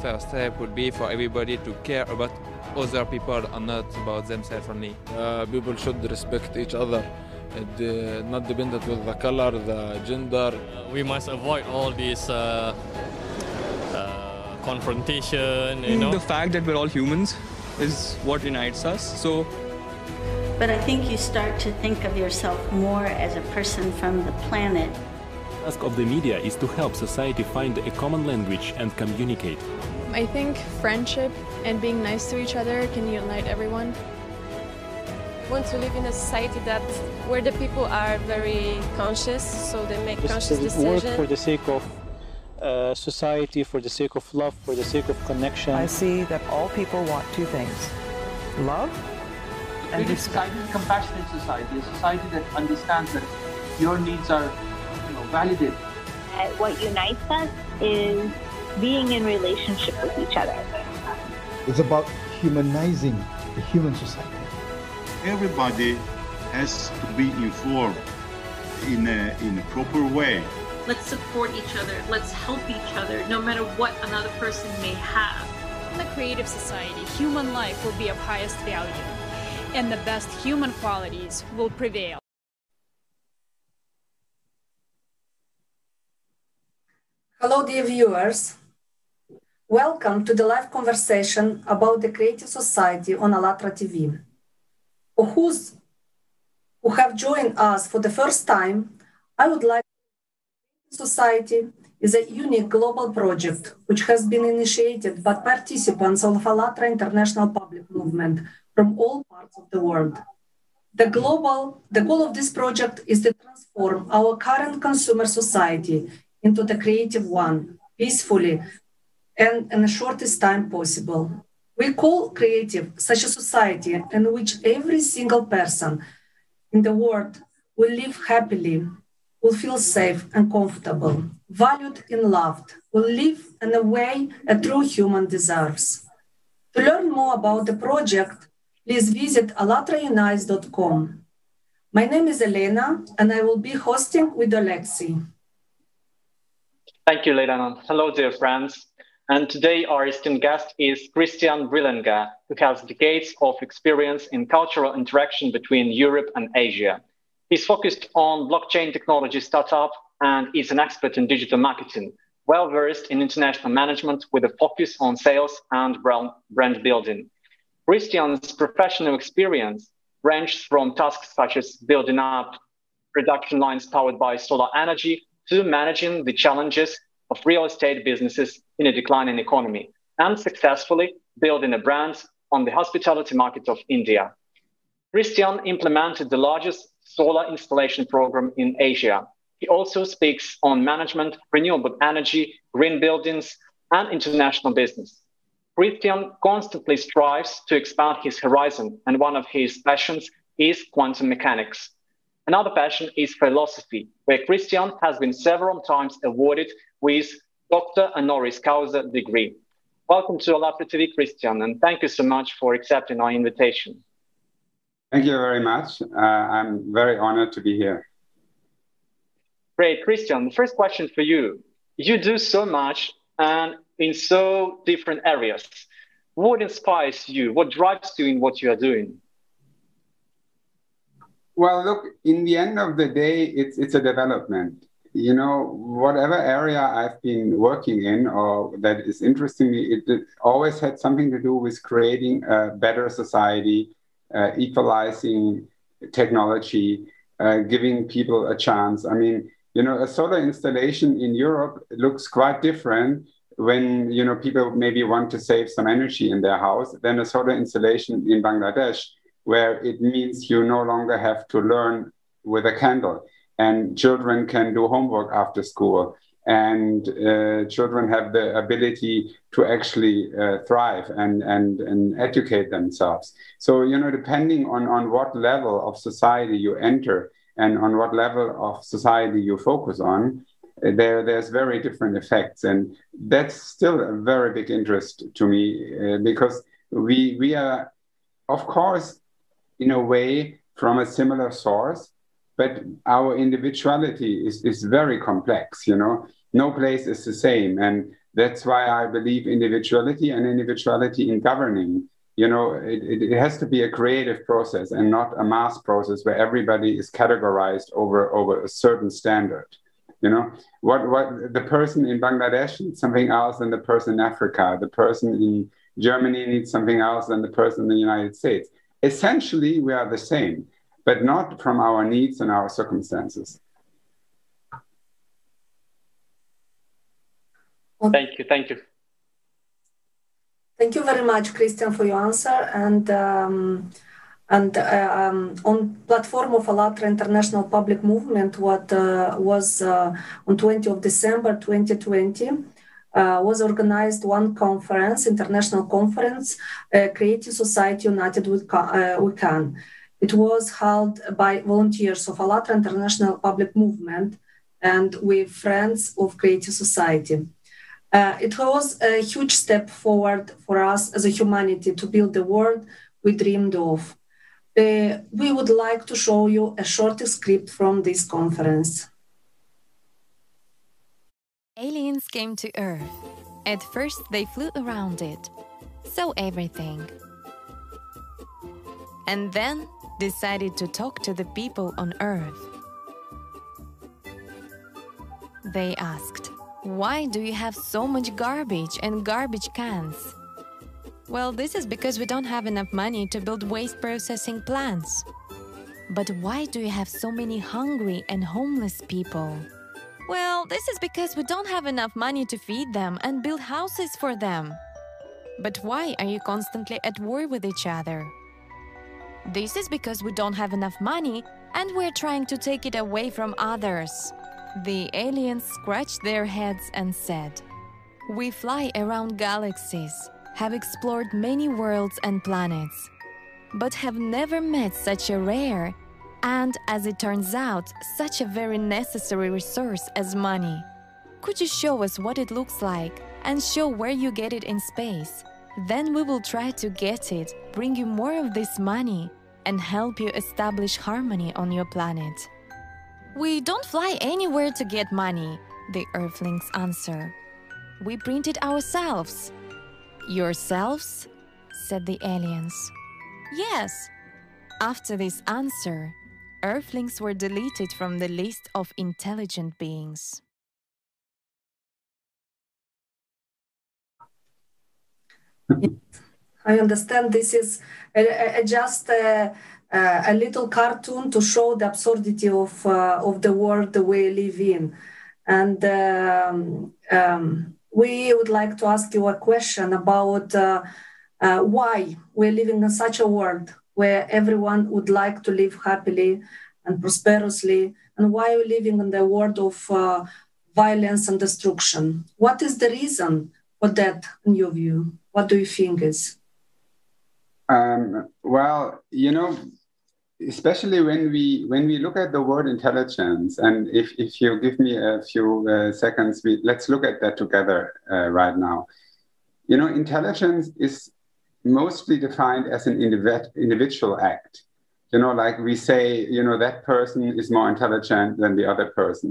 first step would be for everybody to care about other people and not about themselves only. People should respect each other, not dependent with the color, the gender. We must avoid all these confrontation, you know. The fact that we're all humans is what unites us. So. But I think you start to think of yourself more as a person from the planet. The task of the media is to help society find a common language and communicate. I think friendship and being nice to each other can unite everyone. We want to live in a society that where the people are very conscious, so they make conscious decisions. Work for the sake of society, for the sake of love, for the sake of connection. I see that all people want two things: love. We need society, a compassionate society, a society that understands that your needs are, you know, validated. What unites us is being in relationship with each other. It's about humanizing the human society. Everybody has to be informed in a proper way. Let's support each other. Let's help each other, no matter what another person may have. In a creative society, human life will be of highest value, and the best human qualities will prevail. Hello, dear viewers. Welcome to the live conversation about the creative society on ALLATRA TV. For those who have joined us for the first time, I would like to say society is a unique global project which has been initiated by participants of ALLATRA International Public Movement from all parts of the world. The goal of this project is to transform our current consumer society into the creative one, peacefully and in the shortest time possible. We call creative such a society in which every single person in the world will live happily, will feel safe and comfortable, valued and loved, will live in a way a true human deserves. To learn more about the project, please visit AllatraUnites.com. My name is Elena, and I will be hosting with Alexei. Thank you, Leila. Hello, dear friends. And today our esteemed guest is Christian Brillinger, who has decades of experience in cultural interaction between Europe and Asia. He's focused on blockchain technology startup and is an expert in digital marketing, well-versed in international management with a focus on sales and brand building. Christian's professional experience ranges from tasks such as building up production lines powered by solar energy to managing the challenges of real estate businesses in a declining economy and successfully building a brand on the hospitality market of India. Christian implemented the largest solar installation program in Asia. He also speaks on management, renewable energy, green buildings, and international business. Christian constantly strives to expand his horizon, and one of his passions is quantum mechanics. Another passion is philosophy, where Christian has been several times awarded with Dr. Honoris Causa degree. Welcome to ALLATRA TV, Christian, and thank you so much for accepting our invitation. Thank you very much. I'm very honored to be here. Great, Christian. The first question for you. You do so much and in so different areas. What inspires you? What drives you in what you are doing? Well, look, in the end of the day, it's a development. You know, whatever area I've been working in or that is interesting me, it always had something to do with creating a better society, equalizing technology, giving people a chance. I mean, you know, a solar installation in Europe looks quite different when, you know, people maybe want to save some energy in their house than a solar installation in Bangladesh, where it means you no longer have to learn with a candle. And children can do homework after school, and children have the ability to actually thrive and educate themselves. So, you know, depending on what level of society you enter and on what level of society you focus on, there's very different effects. And that's still a very big interest to me because we are, of course, in a way from a similar source, but our individuality is very complex, you know. No place is the same. And That's why I believe individuality and individuality in governing. You know, it has to be a creative process and not a mass process where everybody is categorized over a certain standard. You know, what the person in Bangladesh needs something else than the person in Africa. The person in Germany needs something else than the person in the United States. Essentially, we are the same, but not from our needs and our circumstances. Thank you. Thank you. Thank you very much, Christian, for your answer. And on platform of ALLATRA International Public Movement, what was on 20th December 2020, was organized one conference, international conference, Creative Society United We Can. It was held by volunteers of ALLATRA International Public Movement and with Friends of Creative Society. It was a huge step forward for us as a humanity to build the world we dreamed of. We would like to show you a short script from this conference. Aliens came to Earth. At first, they flew around it, saw everything, and then decided to talk to the people on Earth. They asked, "Why do you have so much garbage and garbage cans?" "Well, this is because we don't have enough money to build waste processing plants." "But why do you have so many hungry and homeless people?" "Well, this is because we don't have enough money to feed them and build houses for them." "But why are you constantly at war with each other?" "This is because we don't have enough money and we're trying to take it away from others." The aliens scratched their heads and said, "We fly around galaxies, have explored many worlds and planets, but have never met such a rare and, as it turns out, such a very necessary resource as money. Could you show us what it looks like and show where you get it in space? Then we will try to get it, bring you more of this money, and help you establish harmony on your planet." "We don't fly anywhere to get money," the Earthlings answer. "We print it ourselves." "Yourselves?" said the aliens. "Yes." After this answer, Earthlings were deleted from the list of intelligent beings. I understand this is just a little cartoon to show the absurdity of the world the way we live in. And we would like to ask you a question about why we're living in such a world where everyone would like to live happily and prosperously, and why we're living in the world of violence and destruction. What is the reason for that, in your view? What do you think is? Well, you know, especially when we look at the word intelligence, and if you give me a few seconds, let's look at that together right now. You know, intelligence is mostly defined as an individual act. You know, like we say, you know, that person is more intelligent than the other person.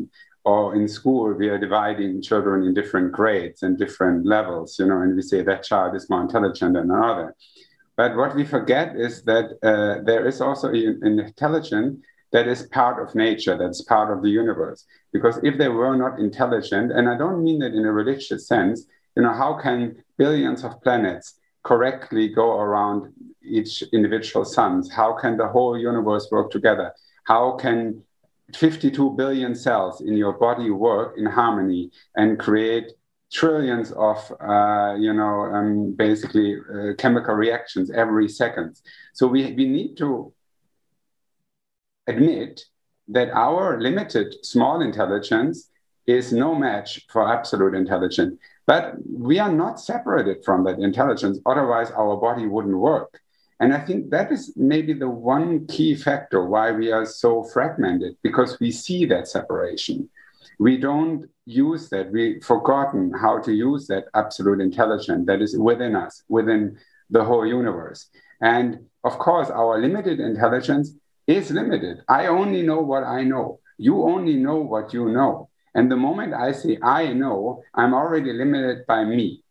Or in school, we are dividing children in different grades and different levels, you know, and we say that child is more intelligent than another. But what we forget is that there is also an intelligence that is part of nature, that's part of the universe. Because if they were not intelligent, and I don't mean that in a religious sense, you know, how can billions of planets correctly go around each individual sun? How can the whole universe work together? How can 52 billion cells in your body work in harmony and create trillions of, basically chemical reactions every second? So we need to admit that our limited small intelligence is no match for absolute intelligence. But we are not separated from that intelligence, otherwise our body wouldn't work. And I think that is maybe the one key factor why we are so fragmented, because we see that separation. We don't use that. We've forgotten how to use that absolute intelligence that is within us, within the whole universe. And of course, our limited intelligence is limited. I only know what I know. You only know what you know. And the moment I say, I know, I'm already limited by me.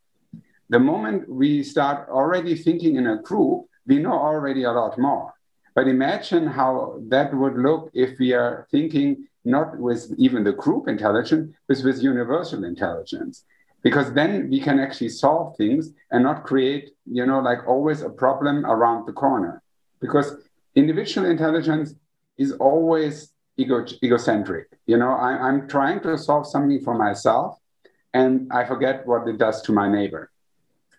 The moment we start already thinking in a group, we know already a lot more. But imagine how that would look if we are thinking not with even the group intelligence, but with universal intelligence. Because then we can actually solve things and not create, you know, like always a problem around the corner. Because individual intelligence is always egocentric. You know, I'm trying to solve something for myself and I forget what it does to my neighbor.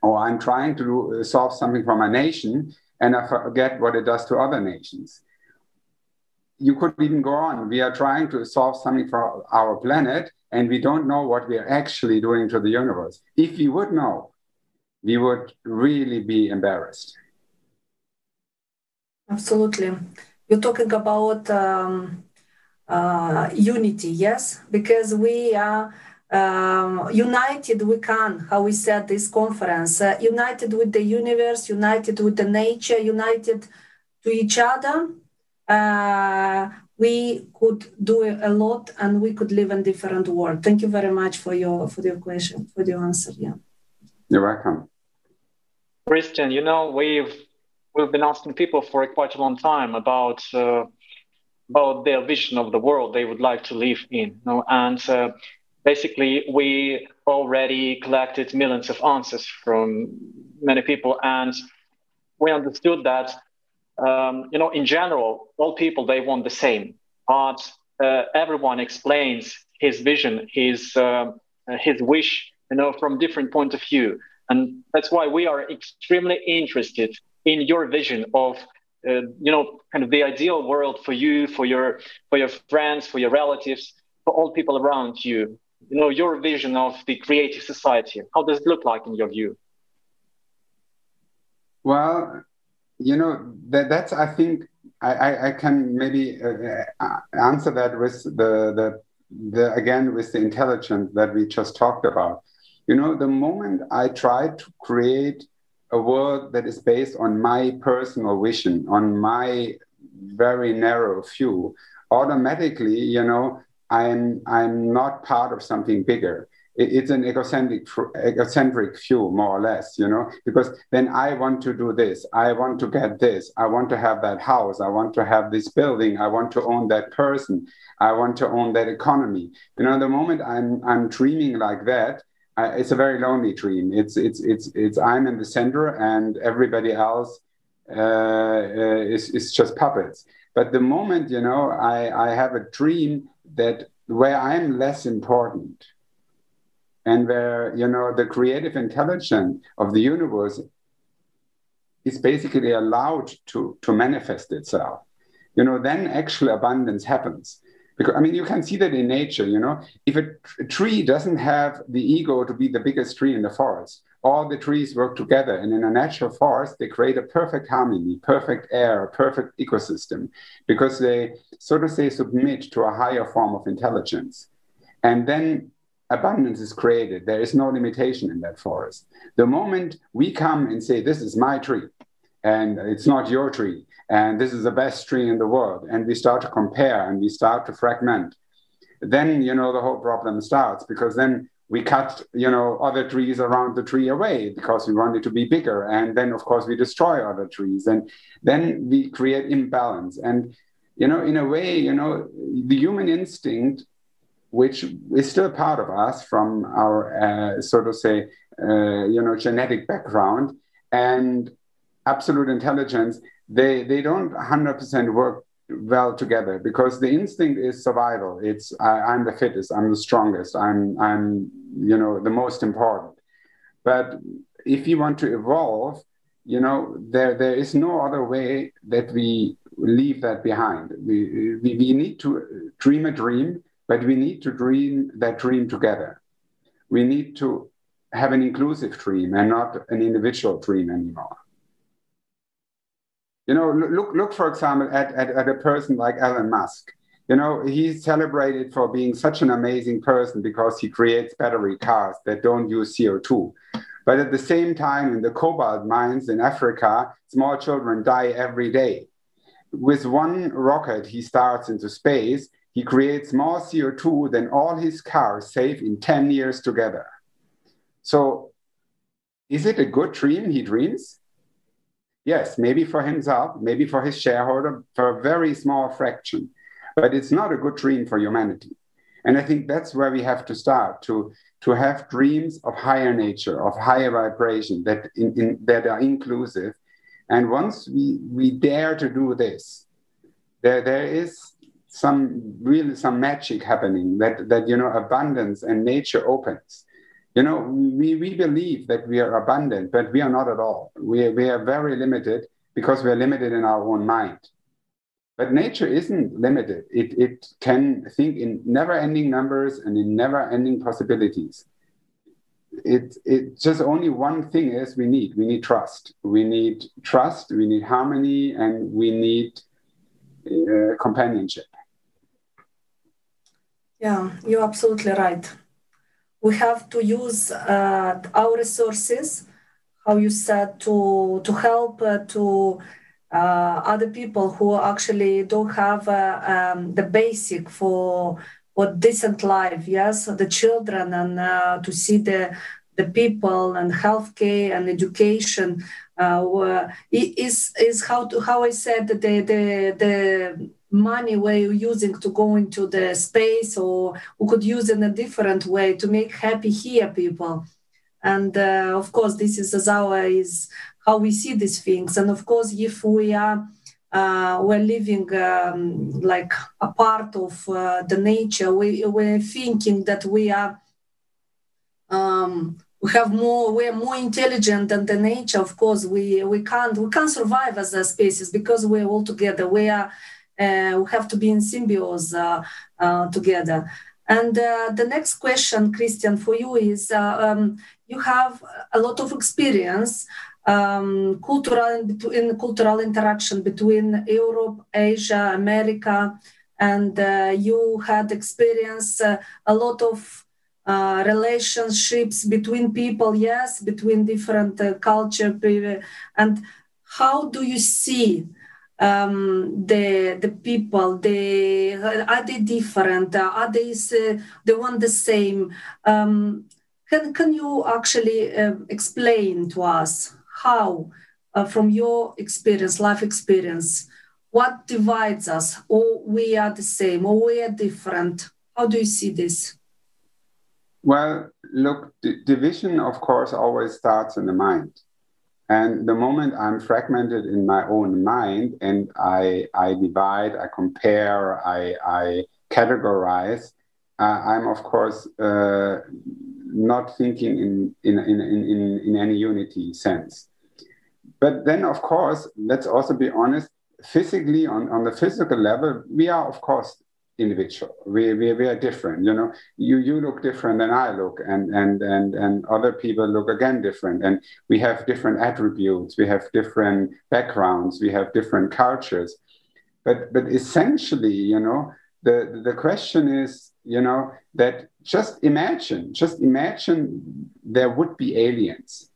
Or I'm trying to solve something for my nation and I forget what it does to other nations. You could even go on. We are trying to solve something for our planet, and we don't know what we are actually doing to the universe. If we would know, we would really be embarrassed. Absolutely. You're talking about unity, yes? Because we are united we can, how we said this conference, united with the universe, united with the nature, united to each other. We could do a lot, and we could live in a different world. Thank you very much for your question, for your answer. Yeah, you're welcome, Christian. You know, we've been asking people for quite a long time about their vision of the world they would like to live in. You know? And basically, we already collected millions of answers from many people, and we understood that. You know, in general, all people, they want the same, but everyone explains his vision, his wish, you know, from different point of view. And that's why we are extremely interested in your vision of, you know, kind of the ideal world for you, for your friends, for your relatives, for all people around you. You know, your vision of the creative society. How does it look like in your view? Well, you know, that's, I think, I can maybe answer that with again, with the intelligence that we just talked about. You know, the moment I try to create a world that is based on my personal vision, on my very narrow view, automatically, you know, I'm not part of something bigger. It's an egocentric view, more or less, you know, because then I want to do this, I want to get this, I want to have that house, I want to have this building, I want to own that person, I want to own that economy. You know, the moment I'm dreaming like that, it's a very lonely dream. It's I'm in the center and everybody else is just puppets. But the moment, you know, I have a dream that where I'm less important, and where, you know, the creative intelligence of the universe is basically allowed to manifest itself, you know, then actual abundance happens. Because, I mean, you can see that in nature, you know, if a tree doesn't have the ego to be the biggest tree in the forest, all the trees work together. And in a natural forest, they create a perfect harmony, perfect air, perfect ecosystem, because they, so to say, submit to a higher form of intelligence. And then abundance is created. There is no limitation in that forest. The moment we come and say, this is my tree, and it's not your tree, and this is the best tree in the world, and we start to compare, and we start to fragment, then, you know, the whole problem starts, because then we cut, you know, other trees around the tree away because we want it to be bigger, and then, of course, we destroy other trees, and then we create imbalance. And, you know, in a way, you know, the human instinct, which is still part of us from our, so to say, you know, genetic background, and absolute intelligence, they don't 100% work well together, because the instinct is survival. It's, I'm the fittest, I'm the strongest, I'm you know, the most important. But if you want to evolve, you know, there is no other way that we leave that behind. We need to dream a dream, but we need to dream that dream together. We need to have an inclusive dream and not an individual dream anymore. You know, look for example, at a person like Elon Musk. You know, he's celebrated for being such an amazing person because he creates battery cars that don't use CO2. But at the same time, in the cobalt mines in Africa, small children die every day. With one rocket, he starts into space, He creates more CO2 than all his cars save in 10 years together. So is it a good dream he dreams? Yes, maybe for himself, maybe for his shareholder, for a very small fraction. But it's not a good dream for humanity. And I think that's where we have to start, to have dreams of higher nature, of higher vibration, that are inclusive. And once we dare to do this, there is some magic happening, that you know, abundance and nature opens. You know, we believe that we are abundant, but we are not at all. We are very limited, because we are limited in our own mind. But nature isn't limited. It can think in never-ending numbers and in never-ending possibilities. It's just only one thing is we need. We need trust. We need trust, we need harmony, and we need companionship. Yeah, you're absolutely right. We have to use our resources, how you said, to help other people who actually don't have the basic for what decent life. Yes, the children, and to see the people, and healthcare and education. Is how I said, the money we're using to go into the space, or we could use in a different way to make happy here people. And of course, this is how we see these things. And of course, if we are we're living like a part of the nature, we're thinking that we are we're more intelligent than the nature. Of course, we can't survive as a species, because we're all together. We have to be in symbiosis together. And the next question, Christian, for you is, you have a lot of experience in cultural interaction between Europe, Asia, America, and you had experienced a lot of relationships between people, yes, between different cultures. And how do you see the people? Are they different? Are they want the same? Can you actually explain to us how, from your experience, life experience, what divides us, or we are the same, or we are different? How do you see this? Well, look, division, of course, always starts in the mind. And the moment I'm fragmented in my own mind, and I divide, I compare, I categorize, I'm, of course, not thinking in any unity sense. But then, of course, let's also be honest, physically, on the physical level, we are, of course, individual. We are different. You know, you look different than I look, and other people look again different. And we have different attributes. We have different backgrounds. We have different cultures. But essentially, you know, the question is, you know, that just imagine there would be aliens,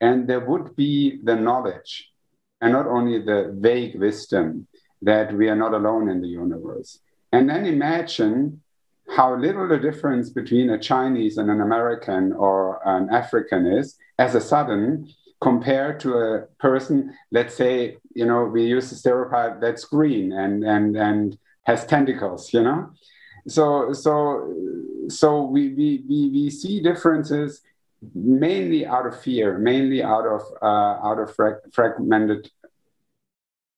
and there would be the knowledge, and not only the vague wisdom that we are not alone in the universe. And then imagine how little the difference between a Chinese and an American or an African is, as a sudden, compared to a person, let's say, you know, we use the stereotype that's green and has tentacles, you know? So we see differences mainly out of fear, mainly out of fragmented,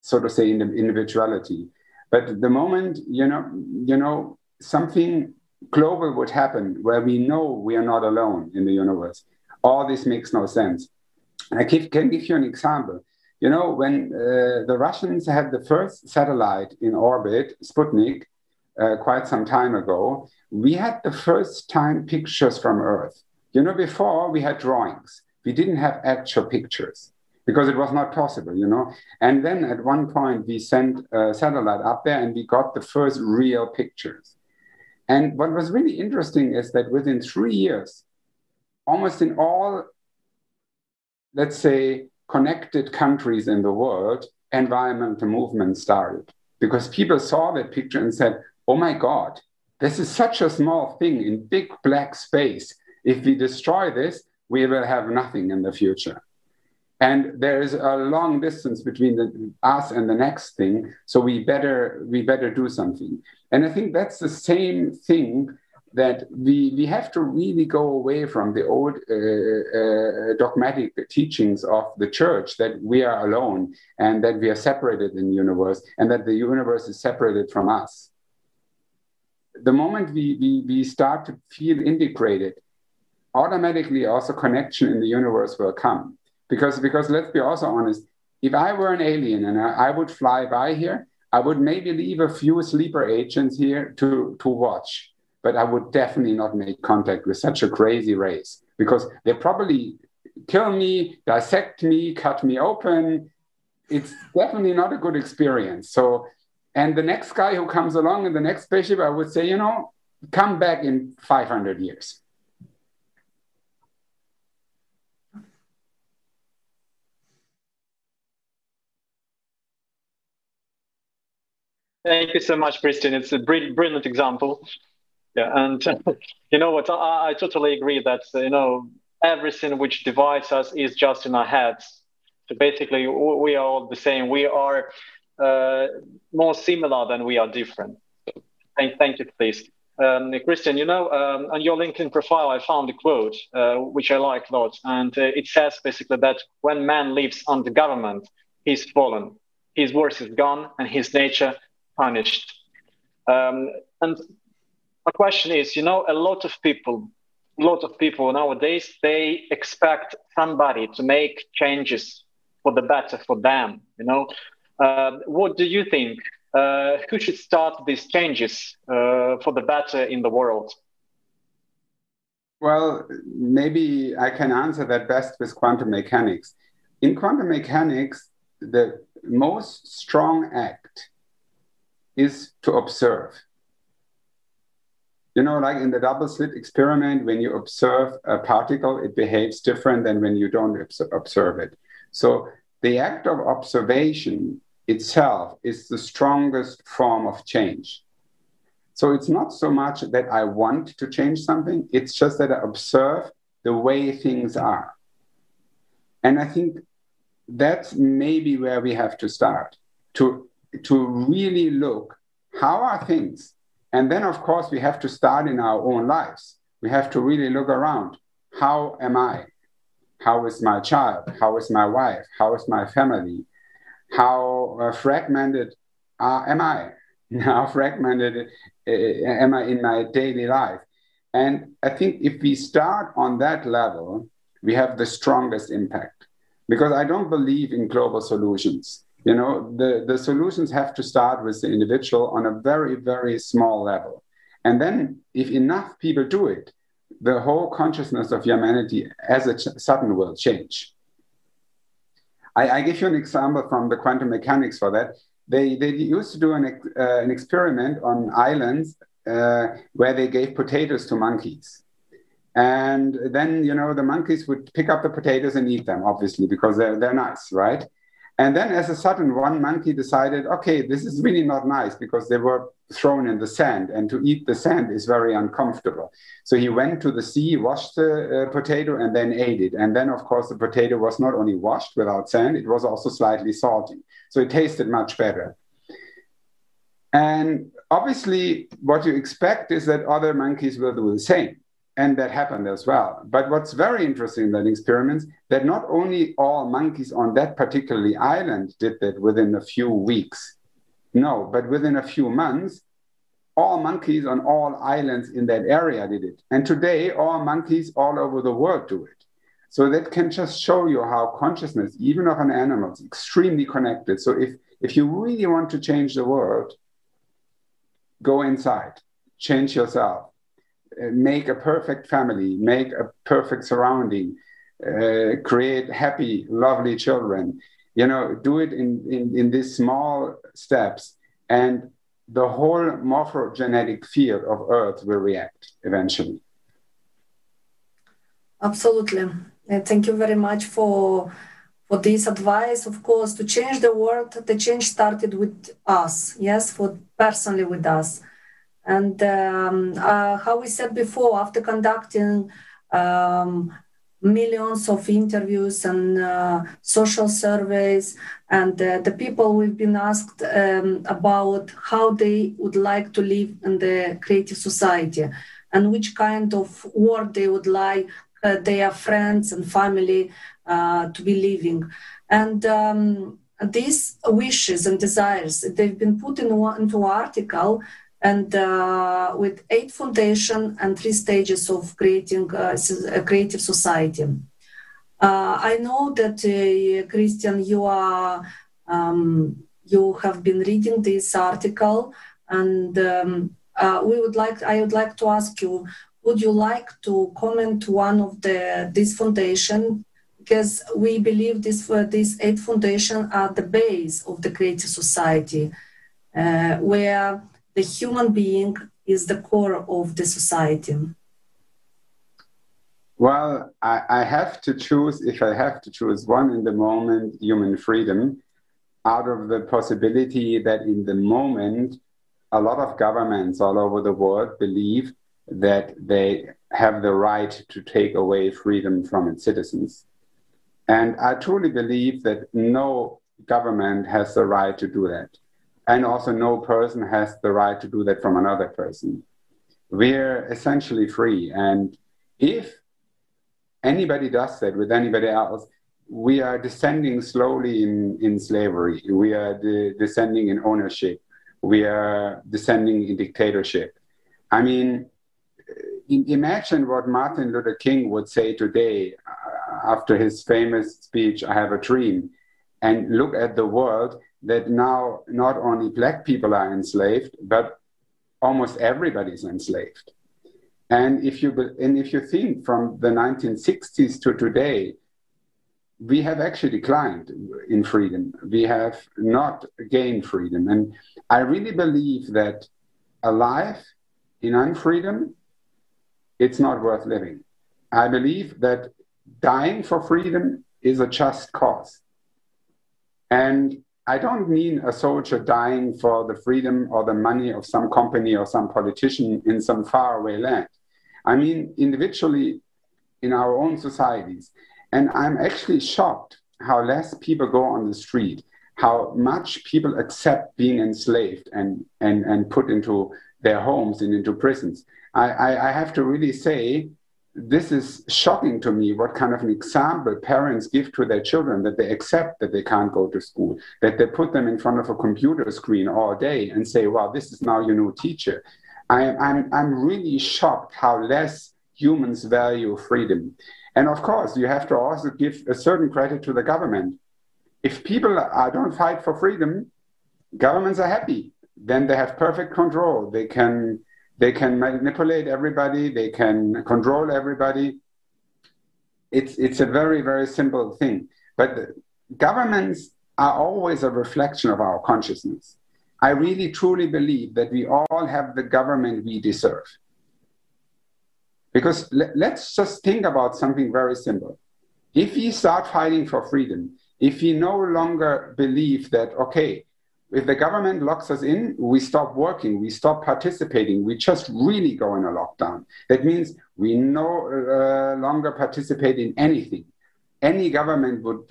so to say, individuality. But the moment, you know, something global would happen where we know we are not alone in the universe, all this makes no sense. I can give you an example. You know, when the Russians had the first satellite in orbit, Sputnik, quite some time ago, we had the first time pictures from Earth. You know, before we had drawings. We didn't have actual pictures, because it was not possible, you know. And then at one point, we sent a satellite up there, and we got the first real pictures. And what was really interesting is that within 3 years, almost in all, let's say, connected countries in the world, environmental movement started. Because people saw that picture and said, oh my God, this is such a small thing in big black space. If we destroy this, we will have nothing in the future. And there is a long distance between us and the next thing, so we better do something. And I think that's the same thing, that we have to really go away from the old dogmatic teachings of the church, that we are alone and that we are separated in the universe and that the universe is separated from us. The moment we start to feel integrated, automatically also connection in the universe will come. Because let's be also honest, if I were an alien and I would fly by here, I would maybe leave a few sleeper agents here to watch, but I would definitely not make contact with such a crazy race, because they probably kill me, dissect me, cut me open. It's definitely not a good experience. So, and the next guy who comes along in the next spaceship, I would say, you know, come back in 500 years. Thank you so much, Christian. It's a brilliant example. Yeah, and you know what? I totally agree that, you know, everything which divides us is just in our heads. So basically, we are all the same. We are more similar than we are different. So thank you, please. Christian, you know, on your LinkedIn profile, I found a quote, which I like a lot. And it says basically that when man lives under government, he's fallen. His worth is gone and his nature punished. And my question is, you know, a lot of people nowadays, they expect somebody to make changes for the better for them, you know. What do you think? Who should start these changes for the better in the world? Well, maybe I can answer that best with quantum mechanics. In quantum mechanics, the most strong act is to observe. You know, like in the double-slit experiment, when you observe a particle, it behaves different than when you don't observe it. So the act of observation itself is the strongest form of change. So it's not so much that I want to change something, it's just that I observe the way things are. And I think that's maybe where we have to start, to really look, how are things? And then, of course, we have to start in our own lives. We have to really look around. How am I? How is my child? How is my wife? How is my family? How fragmented am I? How fragmented am I in my daily life? And I think if we start on that level, we have the strongest impact. Because I don't believe in global solutions. You know, the solutions have to start with the individual on a very, very small level. And then if enough people do it, the whole consciousness of humanity as a sudden will change. I give you an example from the quantum mechanics for that. They used to do an experiment on islands where they gave potatoes to monkeys. And then, you know, the monkeys would pick up the potatoes and eat them, obviously, because they're nice, right? And then as a sudden, one monkey decided, okay, this is really not nice, because they were thrown in the sand, and to eat the sand is very uncomfortable. So he went to the sea, washed the potato, and then ate it. And then, of course, the potato was not only washed without sand, it was also slightly salty. So it tasted much better. And obviously, what you expect is that other monkeys will do the same. And that happened as well. But what's very interesting in that experiment, that not only all monkeys on that particular island did that within a few weeks, no, but within a few months, all monkeys on all islands in that area did it. And today, all monkeys all over the world do it. So that can just show you how consciousness, even of an animal, is extremely connected. So if you really want to change the world, go inside, change yourself. Make a perfect family, make a perfect surrounding, create happy, lovely children. You know, do it in these small steps, and the whole morphogenetic field of Earth will react eventually. Absolutely. Thank you very much for this advice. Of course, to change the world, the change started with us, yes, personally with us. And how we said before, after conducting millions of interviews and social surveys, and the people we've been asked about how they would like to live in the creative society and which kind of world they would like their friends and family to be living. And these wishes and desires, they've been put into an article, and with 8 foundations and 3 stages of creating a creative society. I know that, Christian, you have been reading this article, and I would like to ask you, would you like to comment one of these foundations? Because we believe these 8 foundations are the base of the creative society, where the human being is the core of the society. Well, I have to choose, if I have to choose one in the moment, human freedom, out of the possibility that in the moment, a lot of governments all over the world believe that they have the right to take away freedom from its citizens. And I truly believe that no government has the right to do that. And also no person has the right to do that from another person. We're essentially free. And if anybody does that with anybody else, we are descending slowly in slavery. We are descending in ownership. We are descending in dictatorship. I mean, imagine what Martin Luther King would say today after his famous speech, "I Have a Dream," and look at the world that now not only black people are enslaved, but almost everybody's enslaved. And if you think from the 1960s to today, we have actually declined in freedom. We have not gained freedom. And I really believe that a life in unfreedom, it's not worth living. I believe that dying for freedom is a just cause. And I don't mean a soldier dying for the freedom or the money of some company or some politician in some faraway land. I mean individually in our own societies. And I'm actually shocked how less people go on the street, how much people accept being enslaved and put into their homes and into prisons. I have to really say, this is shocking to me, what kind of an example parents give to their children, that they accept that they can't go to school, that they put them in front of a computer screen all day and say, wow, this is now your new teacher. I'm really shocked how less humans value freedom. And of course, you have to also give a certain credit to the government. If people don't fight for freedom, governments are happy. Then they have perfect control. They can manipulate everybody. They can control everybody. It's a very, very simple thing. But governments are always a reflection of our consciousness. I really, truly believe that we all have the government we deserve. Because let's just think about something very simple. If we start fighting for freedom, if we no longer believe that, okay, if the government locks us in, we stop working, we stop participating, we just really go in a lockdown. That means we no longer participate in anything. Any government would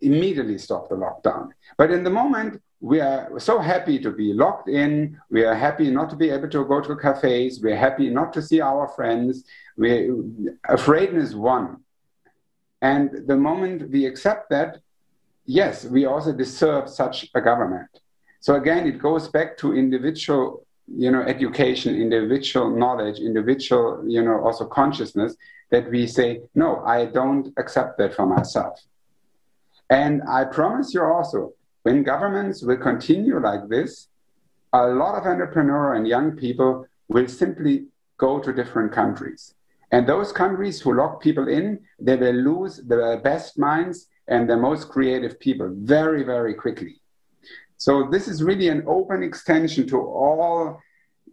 immediately stop the lockdown. But in the moment, we are so happy to be locked in, we are happy not to be able to go to cafes, we're happy not to see our friends, afraidness won. And the moment we accept that, yes, we also deserve such a government. So again, it goes back to individual, education, individual knowledge, individual, also consciousness, that we say, no, I don't accept that for myself. And I promise you also, when governments will continue like this, a lot of entrepreneurs and young people will simply go to different countries. And those countries who lock people in, they will lose their best minds and the most creative people very, very quickly. So this is really an open extension to all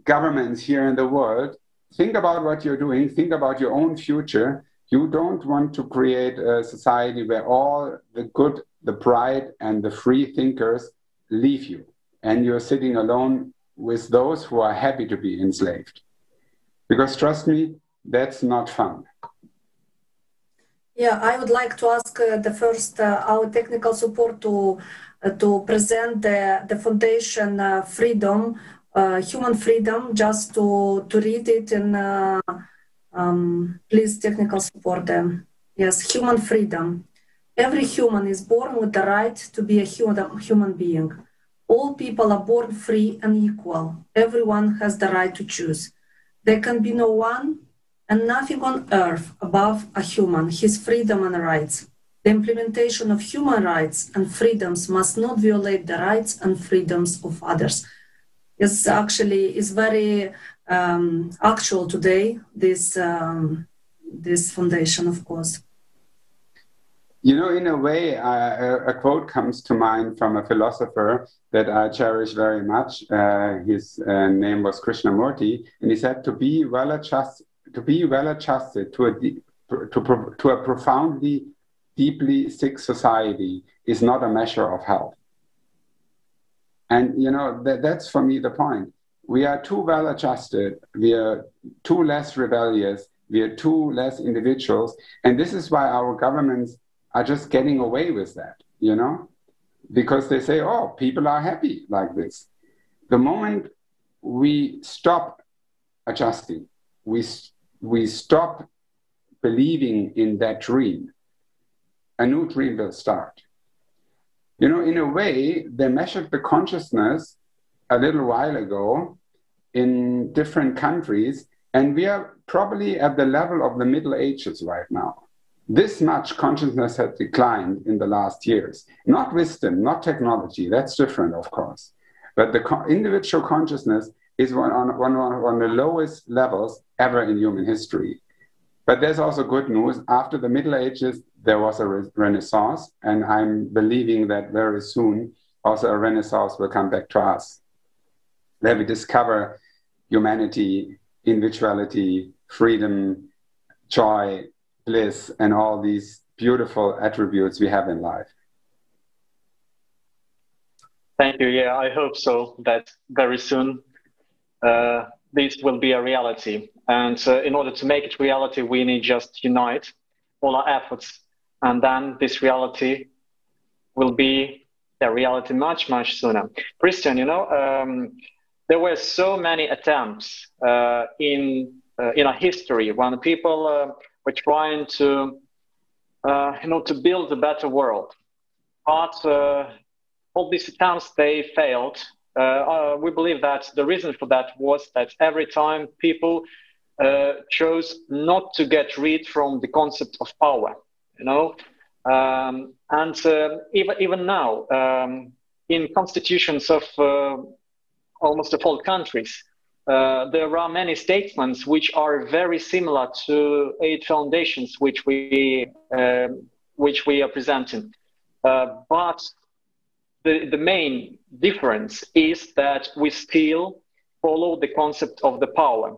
governments here in the world. Think about what you're doing. Think about your own future. You don't want to create a society where all the good, the bright, and the free thinkers leave you, and you're sitting alone with those who are happy to be enslaved. Because trust me, that's not fun. Yeah, I would like to ask the first our technical support to present the foundation freedom, human freedom, just to read it in please technical support them. Yes, human freedom. Every human is born with the right to be a human being. All people are born free and equal. Everyone has the right to choose. There can be no one and nothing on earth above a human, his freedom and rights. The implementation of human rights and freedoms must not violate the rights and freedoms of others. It's actually is very actual today, this, this foundation, of course. You know, in a way, a quote comes to mind from a philosopher that I cherish very much. His name was Krishnamurti, and he said, "To be well adjusted, to a profoundly, deeply sick society is not a measure of health." And you know, that's for me the point. We are too well adjusted. We are too less rebellious. We are too less individuals, and this is why our governments are just getting away with that, you know, because they say, oh, people are happy like this. The moment we stop adjusting, we stop believing in that dream, a new dream will start. You know, in a way, they measured the consciousness a little while ago in different countries, and we are probably at the level of the Middle Ages right now. This much consciousness has declined in the last years. Not wisdom, not technology, that's different, of course. But the individual consciousness is on the lowest levels ever in human history. But there's also good news. After the Middle Ages, there was a renaissance, and I'm believing that very soon also a renaissance will come back to us. That we discover humanity, individuality, freedom, joy, bliss, and all these beautiful attributes we have in life. Thank you. Yeah, I hope so, that very soon this will be a reality. And in order to make it reality, we need just to unite all our efforts. And then this reality will be a reality much, much sooner. Christian, you know, there were so many attempts in our history when people... we're trying to, you know, to build a better world. But all these attempts, they failed. We believe that the reason for that was that every time people chose not to get rid from the concept of power, you know. Even now, in constitutions of almost all countries, there are many statements which are very similar to eight foundations which we are presenting, but the main difference is that we still follow the concept of the power.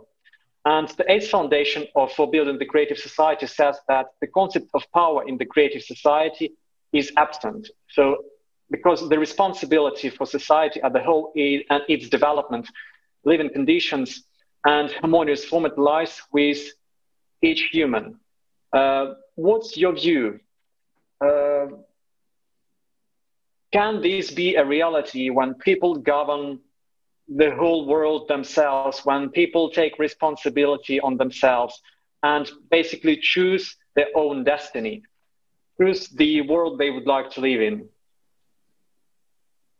And the eighth foundation for building the creative society says that the concept of power in the creative society is absent. So, because the responsibility for society as a whole and its development, living conditions, and harmonious format lies with each human. What's your view? Can this be a reality when people govern the whole world themselves, when people take responsibility on themselves and basically choose their own destiny, choose the world they would like to live in?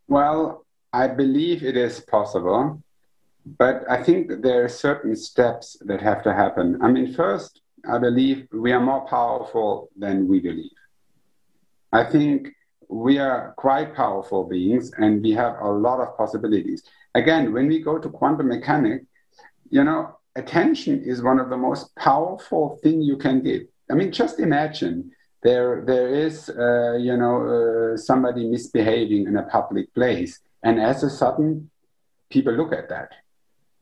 Well, I believe it is possible. But I think there are certain steps that have to happen. I mean, first, I believe we are more powerful than we believe. I think we are quite powerful beings, and we have a lot of possibilities. Again, when we go to quantum mechanics, you know, attention is one of the most powerful things you can give. I mean, just imagine there is, you know, somebody misbehaving in a public place, and as a sudden, people look at that.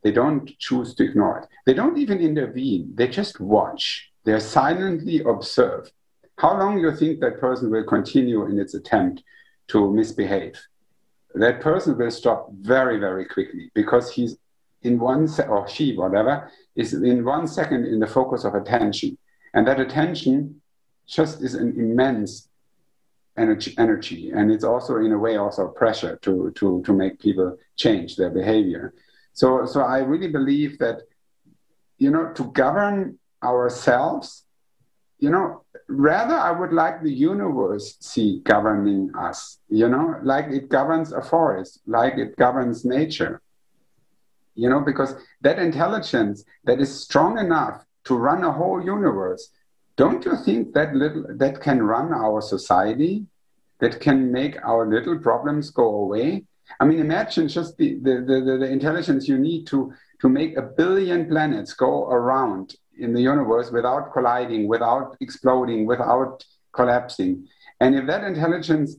They don't choose to ignore it. They don't even intervene. They just watch. They silently observe. How long do you think that person will continue in its attempt to misbehave? that person will stop very, very quickly, because he's in one or she, whatever, is in 1 second in the focus of attention. And that attention just is an immense energy. And it's also, in a way, also pressure to make people change their behavior. So I really believe that, you know, to govern ourselves, you know, rather I would like the universe see governing us, you know, like it governs a forest, like it governs nature, you know, because that intelligence that is strong enough to run a whole universe, don't you think that can run our society, that can make our little problems go away? I mean, imagine just the intelligence you need to make 1 billion planets go around in the universe without colliding, without exploding, without collapsing. And if that intelligence,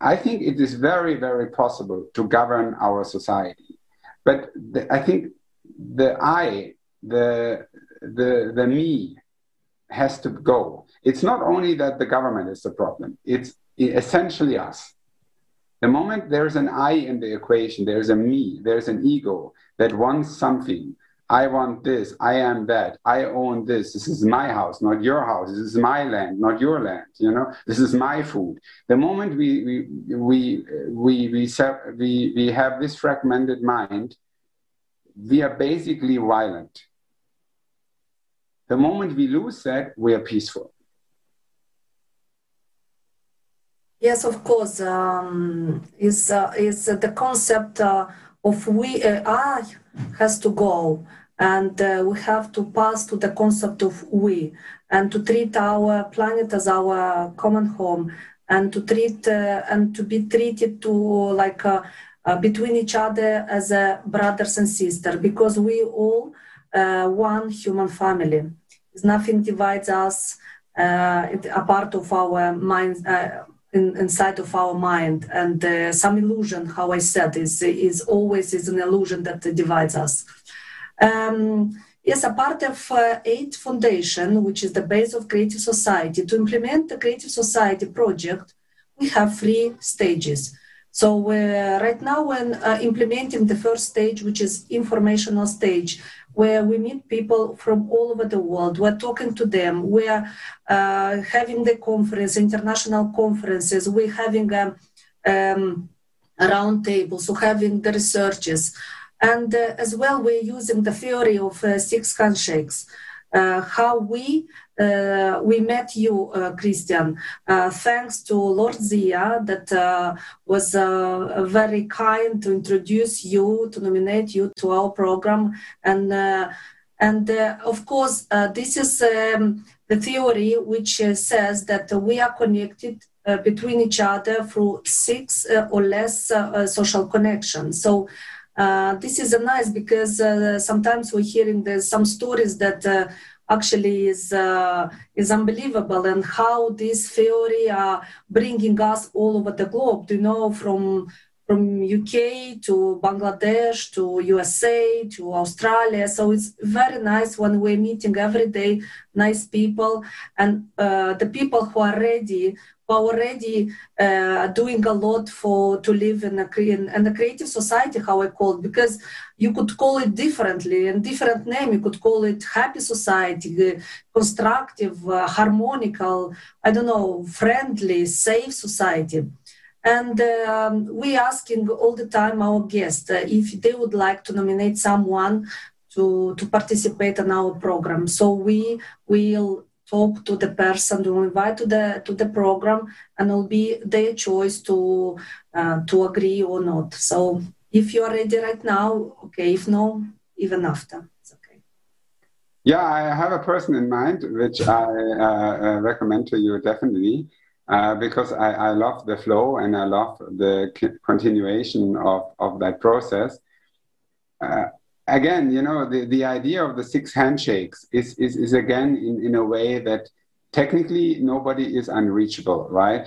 I think it is very, very possible to govern our society. But I think the I, the me, has to go. It's not only that the government is the problem, it's essentially us. The moment there's an I in the equation, there's a me, there's an ego that wants something. I want this, I am that, I own this, this is my house, not your house, this is my land, not your land, you know, this is my food. The moment we have this fragmented mind, we are basically violent. The moment we lose that, we are peaceful. Yes, of course. Is the concept of we I has to go, and we have to pass to the concept of we, and to treat our planet as our common home, and to treat and to be treated to like between each other as brothers and sisters, because we all one human family. Nothing divides us apart of our mind, inside of our mind. And some illusion, how I said, is always an illusion that divides us. Yes, a part of Eight Foundation, which is the base of Creative Society. To implement the Creative Society project, we have 3 stages. So right now we're implementing the first stage, which is informational stage, where we meet people from all over the world. We're talking to them. We're having the conference, international conferences. We're having round tables, so having the researchers. And as well, we're using the theory of 6 handshakes. How we met you, Christian, thanks to Lord Zia, that was very kind to introduce you, to nominate you to our program. And of course, this is the theory which says that we are connected between each other through 6 or less social connections. So this is nice, because sometimes we're hearing some stories that actually is unbelievable, and how this theory are bringing us all over the globe, you know, from UK to Bangladesh to USA to Australia. So it's very nice when we're meeting every day nice people, and the people who are ready, doing a lot to live in a creative society, how I call it, because you could call it differently, and different name. You could call it happy society, constructive, harmonical, I don't know, friendly, safe society. And we asking all the time our guests if they would like to nominate someone to participate in our program. So we will talk to the person we invite to the program, and it'll be their choice to agree or not. So if you are ready right now, okay. If no, even after, it's okay. Yeah, I have a person in mind which I recommend to you definitely, because I love the flow and I love the continuation of that process. Again, you know, the idea of the 6 handshakes is again, in a way that technically nobody is unreachable, right?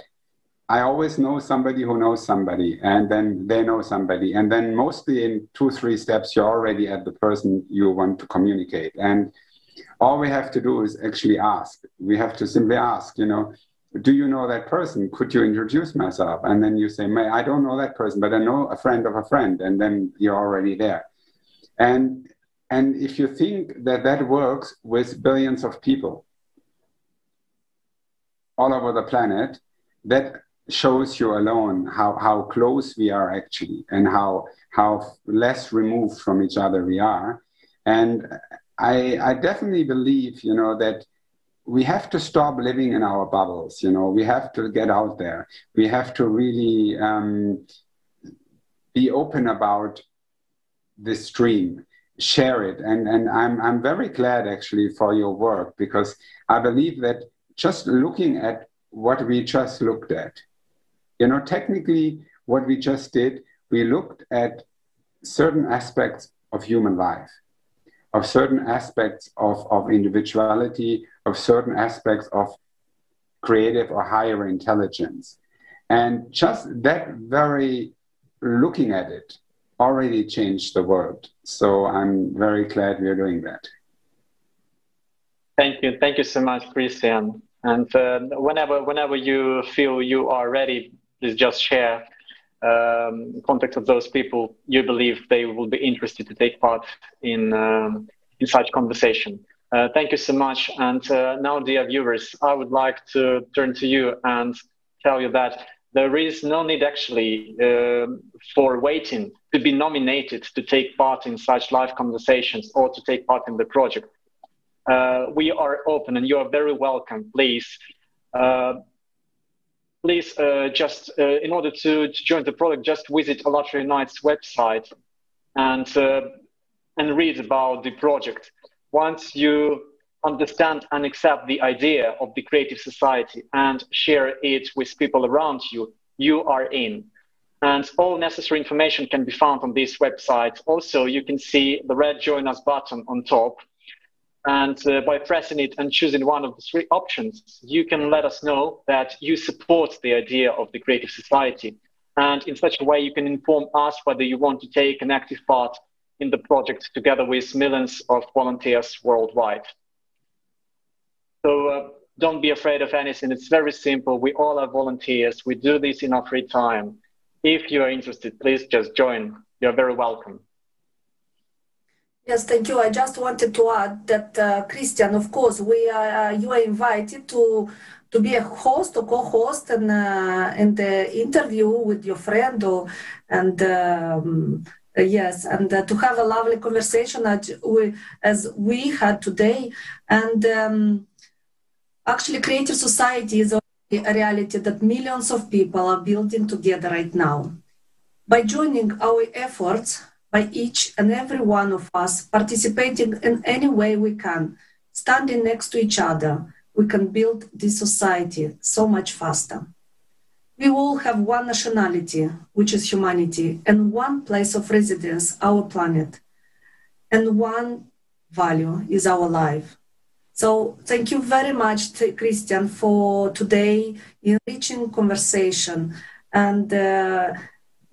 I always know somebody who knows somebody, and then they know somebody. And then mostly in 2-3 steps, you're already at the person you want to communicate. And all we have to do is actually ask. We have to simply ask, you know, do you know that person? Could you introduce myself? And then you say, May, I don't know that person, but I know a friend of a friend. And then you're already there. And if you think that that works with billions of people all over the planet, that shows you alone how close we are actually and how less removed from each other we are. And I definitely believe, you know, that we have to stop living in our bubbles, you know. We have to get out there. We have to really be open about this dream, share it. And I'm very glad, actually, for your work, because I believe that just looking at what we just looked at, you know, technically what we just did, we looked at certain aspects of human life, of certain aspects of individuality, of certain aspects of creative or higher intelligence. And just that very looking at it already changed the world. So I'm very glad we're doing that. Thank you. Thank you so much, Christian. And whenever you feel you are ready, please just share contacts of those people you believe they will be interested to take part in such conversation. Thank you so much. And now, dear viewers, I would like to turn to you and tell you that there is no need actually for waiting to be nominated to take part in such live conversations or to take part in the project. We are open and you are very welcome. Please, please, in order to join the project, just visit ALLATRA Unite's website and read about the project. Once you understand and accept the idea of the creative society and share it with people around you, you are in. And all necessary information can be found on this website. Also, you can see the red Join Us button on top. And by pressing it and choosing one of the three options, you can let us know that you support the idea of the creative society. And in such a way, you can inform us whether you want to take an active part in the project together with millions of volunteers worldwide. So don't be afraid of anything. It's very simple. We all are volunteers. We do this in our free time. If you are interested, please just join. You're very welcome. Yes, thank you. I just wanted to add that, Christian, of course, you are invited to be a host or co-host in the interview with your friend, and to have a lovely conversation as we had today. And actually, creative society is already a reality that millions of people are building together right now. By joining our efforts, by each and every one of us participating in any way we can, standing next to each other, we can build this society so much faster. We all have one nationality, which is humanity, and one place of residence, our planet, and one value is our life. So thank you very much, Christian, for today enriching conversation. And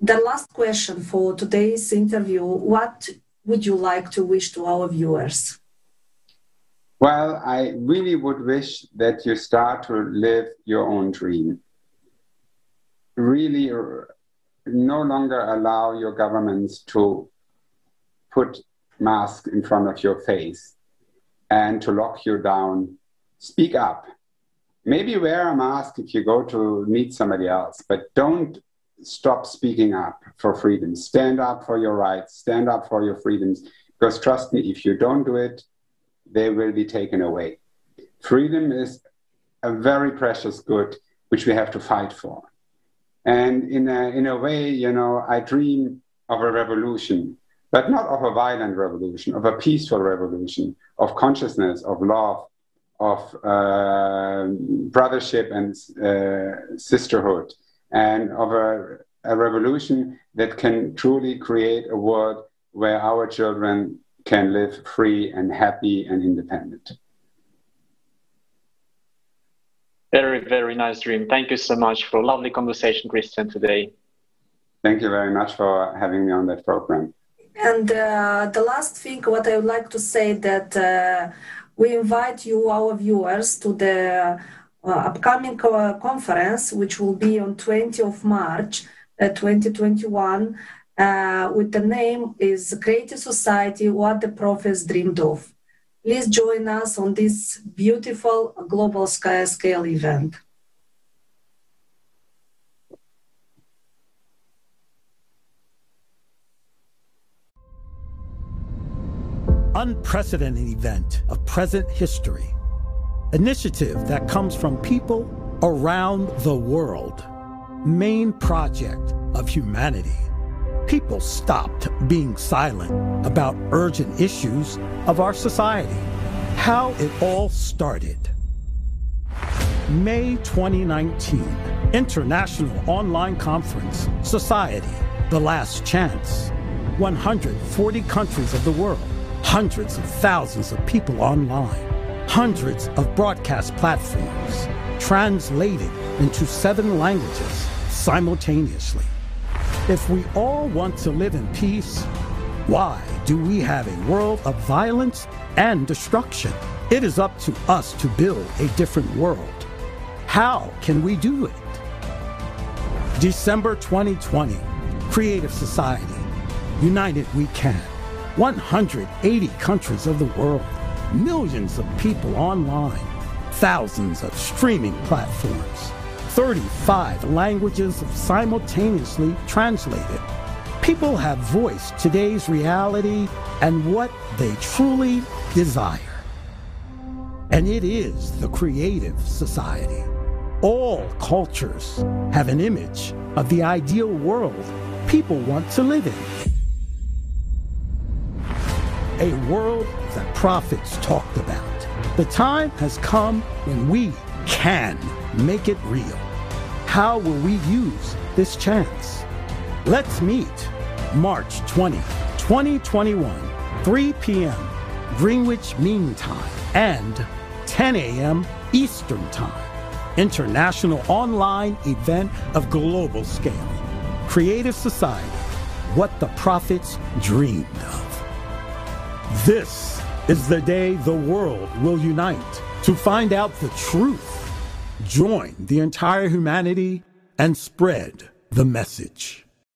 the last question for today's interview, what would you like to wish to our viewers? Well, I really would wish that you start to live your own dream. Really no longer allow your governments to put masks in front of your face and to lock you down. Speak up. Maybe wear a mask if you go to meet somebody else, but don't stop speaking up for freedom. Stand up for your rights. Stand up for your freedoms. Because trust me, if you don't do it, they will be taken away. Freedom is a very precious good, which we have to fight for. And in a way, you know, I dream of a revolution, but not of a violent revolution, of a peaceful revolution, of consciousness, of love, of brothership and sisterhood, and of a revolution that can truly create a world where our children can live free and happy and independent. Very, very nice dream. Thank you so much for a lovely conversation, Christian, today. Thank you very much for having me on that program. And the last thing, what I would like to say, that we invite you, our viewers, to the upcoming conference, which will be on 20th of March 2021, with the name is Create a Society, What the Prophets Dreamed Of. Please join us on this beautiful global scale event. Unprecedented event of present history. Initiative that comes from people around the world. Main project of humanity. People stopped being silent about urgent issues of our society. How it all started. May 2019, International Online Conference, Society, The Last Chance. 140 countries of the world, hundreds of thousands of people online, hundreds of broadcast platforms, translated into 7 languages simultaneously. If we all want to live in peace, why do we have a world of violence and destruction? It is up to us to build a different world. How can we do it? December 2020, Creative Society. United we can. 180 countries of the world, millions of people online, thousands of streaming platforms, 35 languages simultaneously translated. People have voiced today's reality and what they truly desire. And it is the Creative Society. All cultures have an image of the ideal world people want to live in. A world that prophets talked about. The time has come when we can make it real. How will we use this chance? Let's meet March 20, 2021, 3 p.m. Greenwich Mean Time and 10 a.m. Eastern Time. International online event of global scale. Creative Society, what the prophets dreamed of. This is the day the world will unite to find out the truth. Join the entire humanity and spread the message.